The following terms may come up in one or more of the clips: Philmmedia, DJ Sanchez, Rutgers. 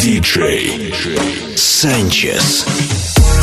DJ Sanchez. DJ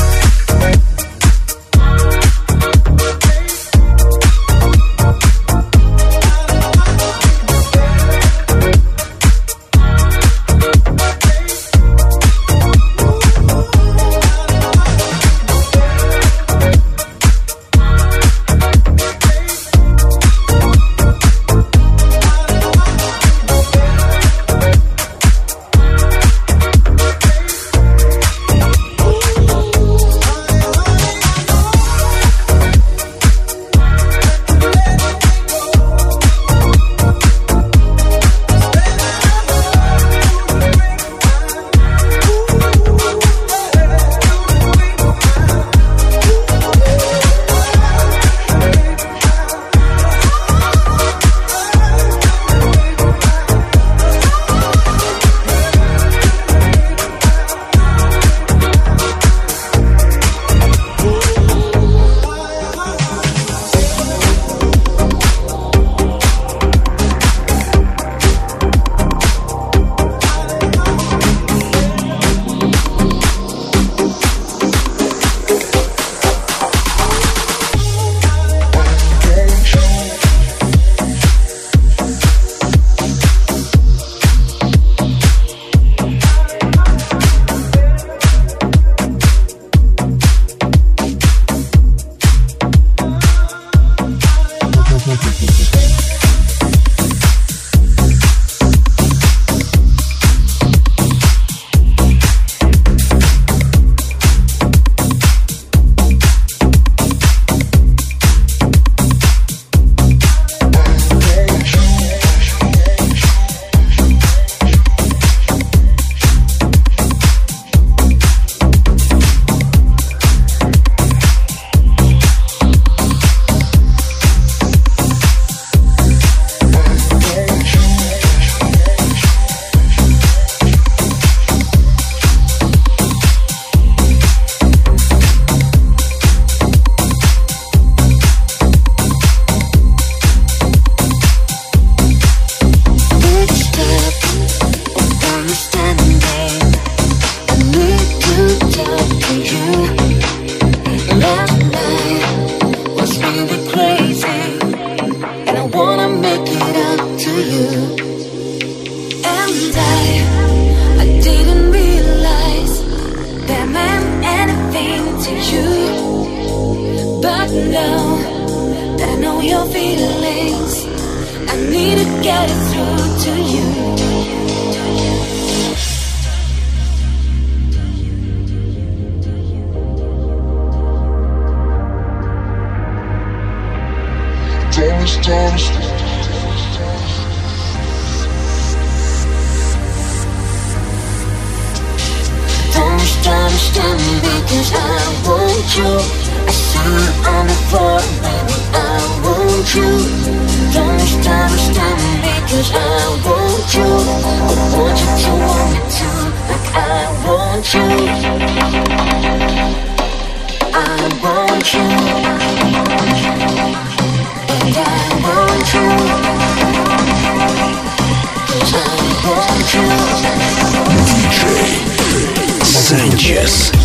Sanchez. Yeah.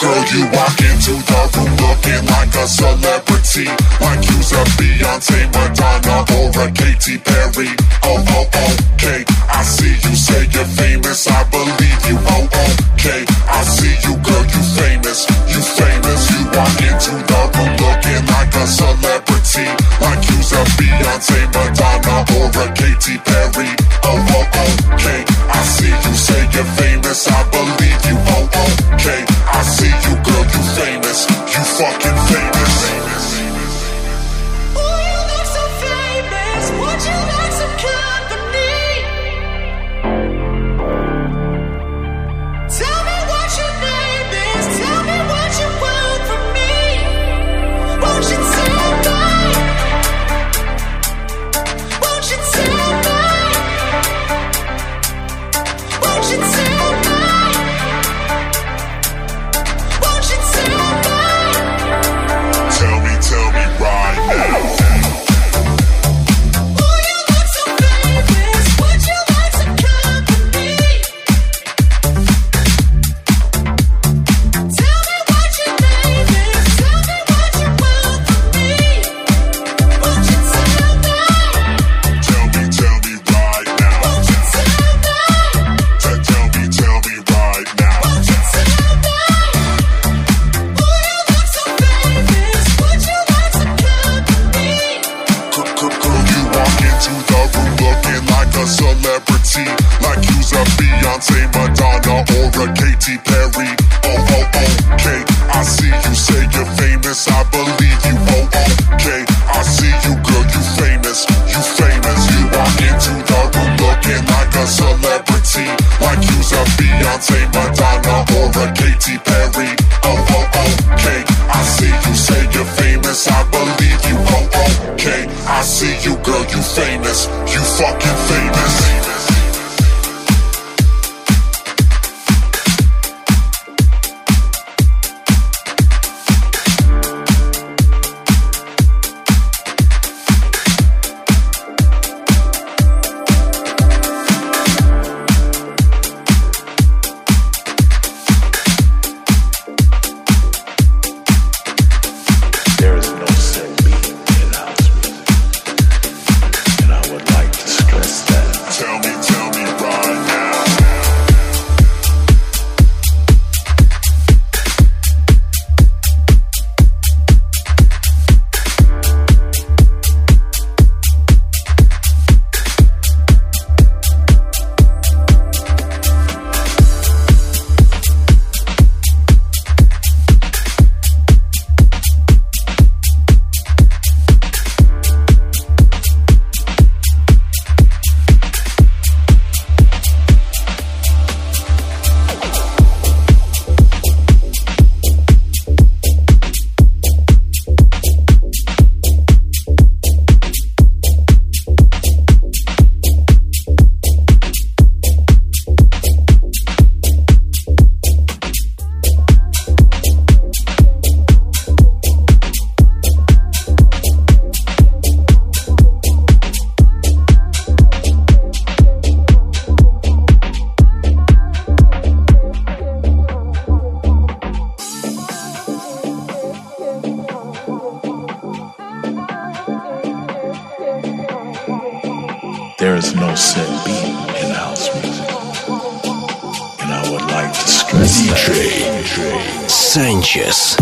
Girl, you walk into the room looking like a celebrity. Like you's a Beyonce, Madonna, or a Katy Perry. Oh, oh, okay, I see you say you're famous, I believe you. Oh, okay, I see you, girl, you famous, you famous. You walk into the room looking like a celebrity. Like you's a Beyonce, Madonna, or a Katy Perry. Oh, okay, I see you say you're famous, I believe you. Oh, okay, I see you, girl, you famous, you fucking famous. Ooh, you look so famous, would you like some company? Tell me what your name is, tell me what you want from me. Won't you tell me? Won't you tell me? Won't you tell me? DJ Sanchez.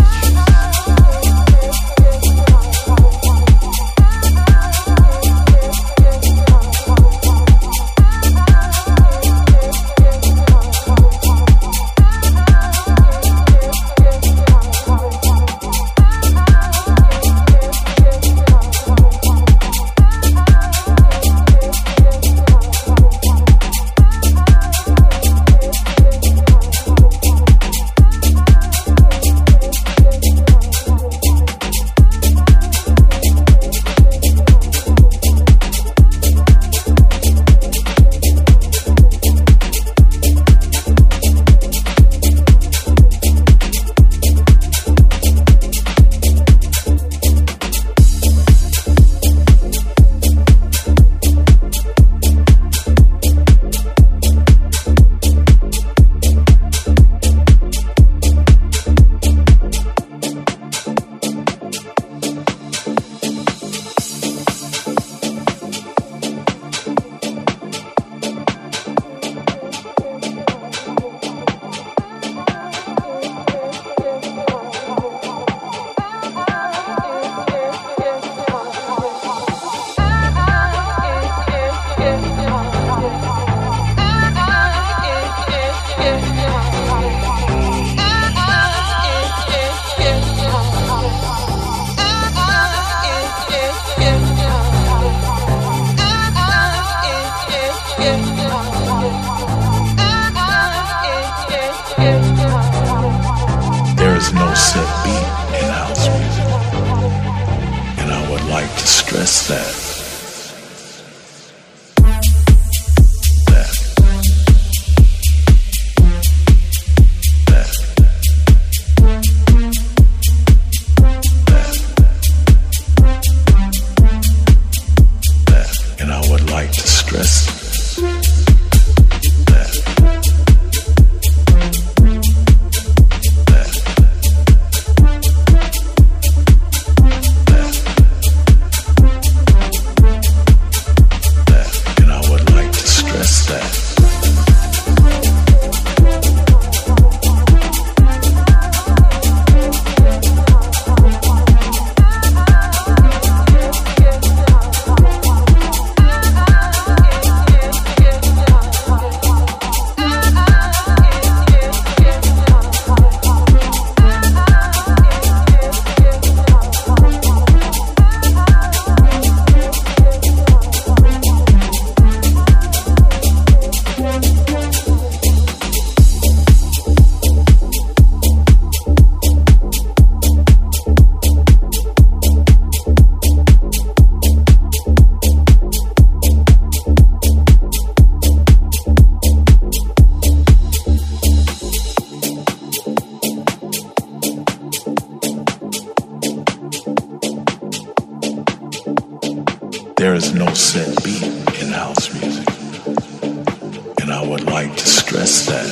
That's that. There is no set beat in house music, and I would like to stress that.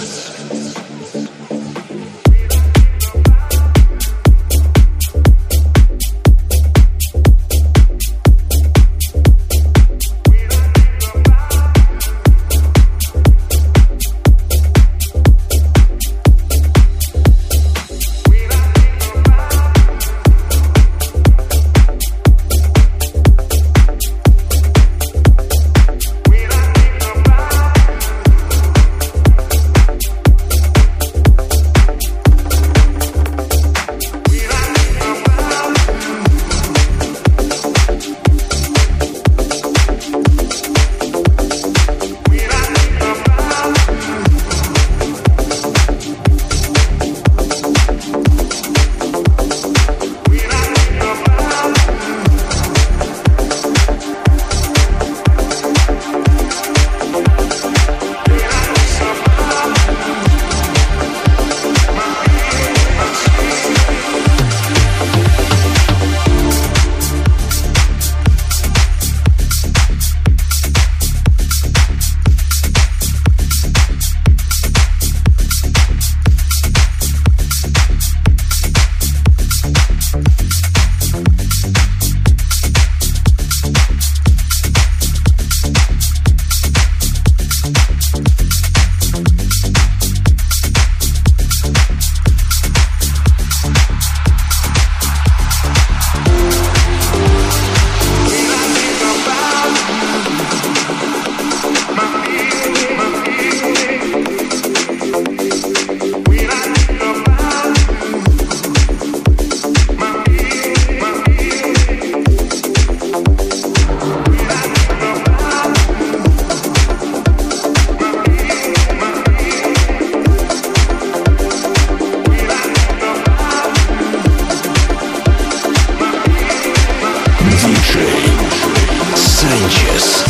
DJ Sanchez.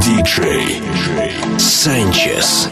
DJ Sanchez.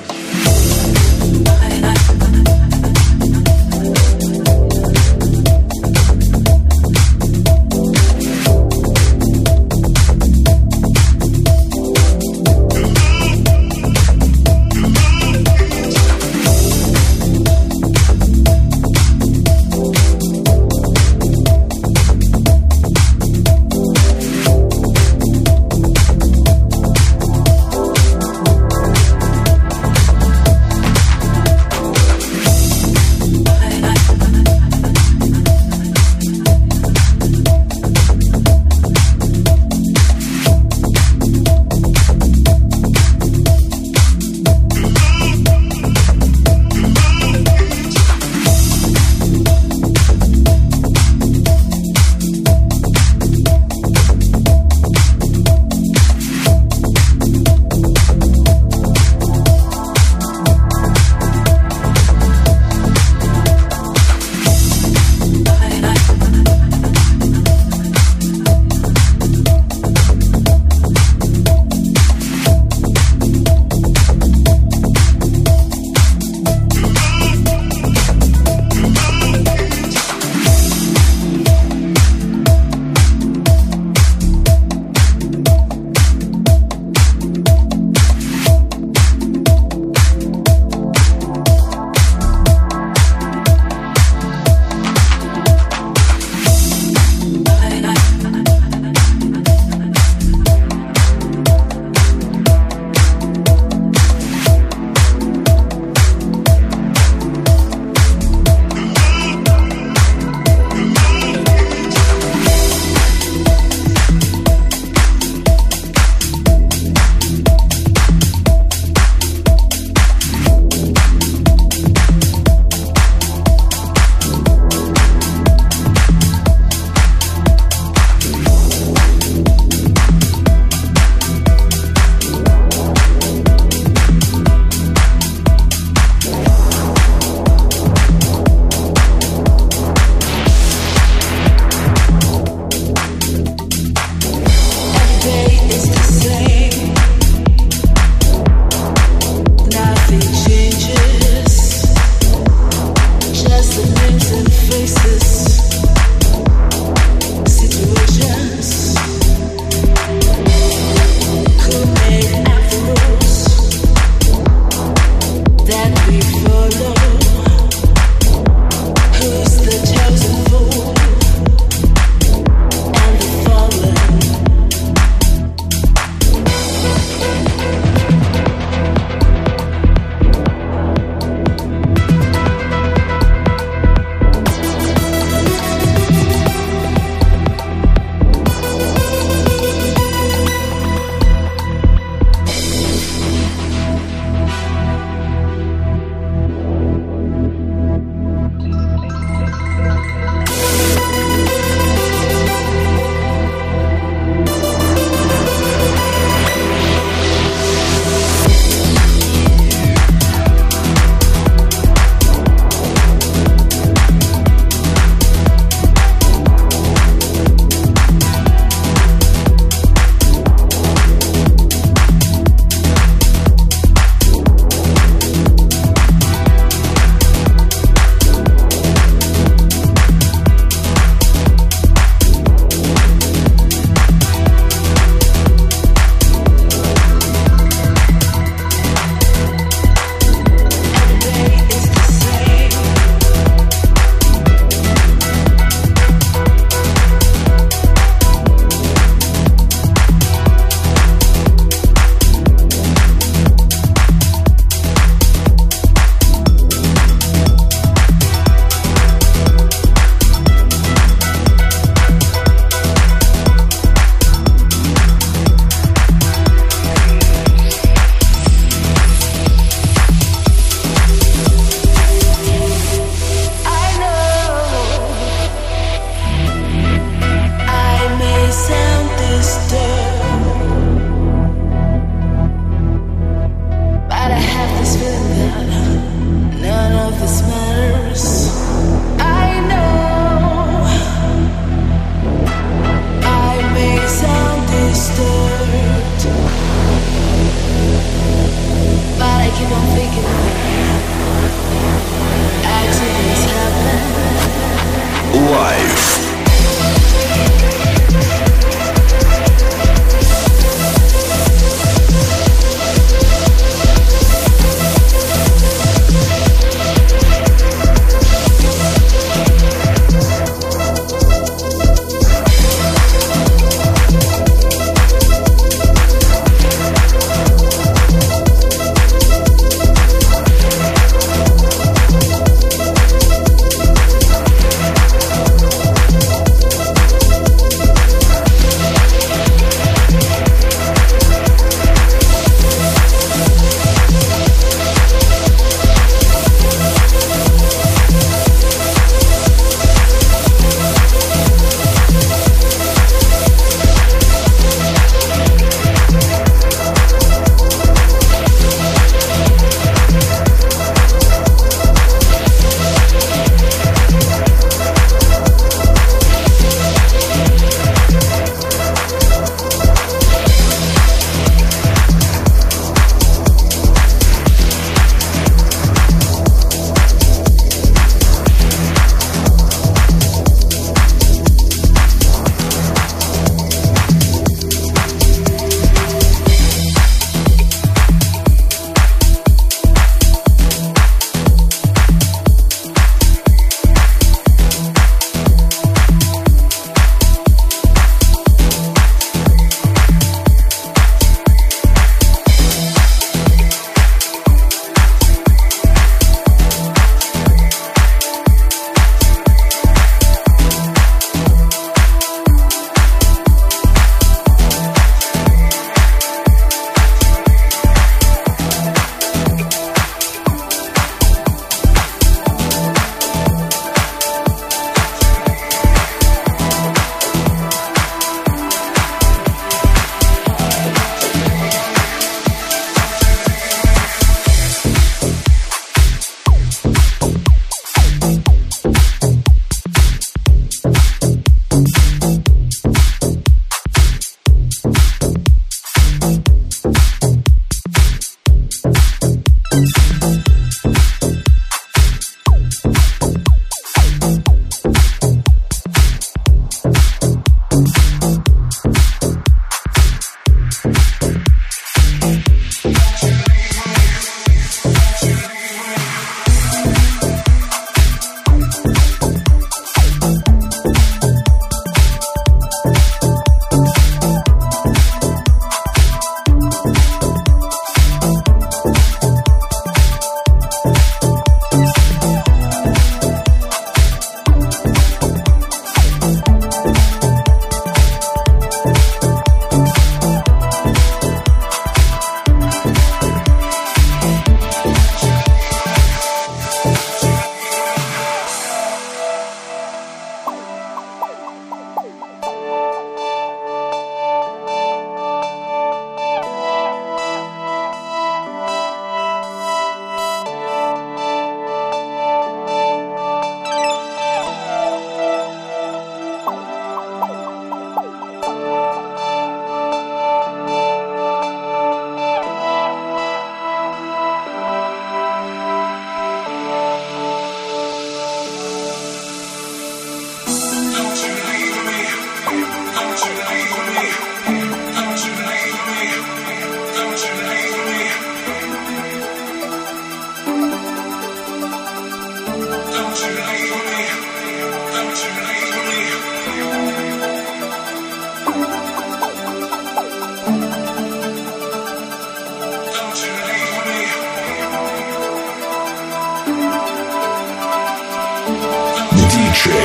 DJ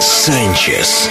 Sanchez.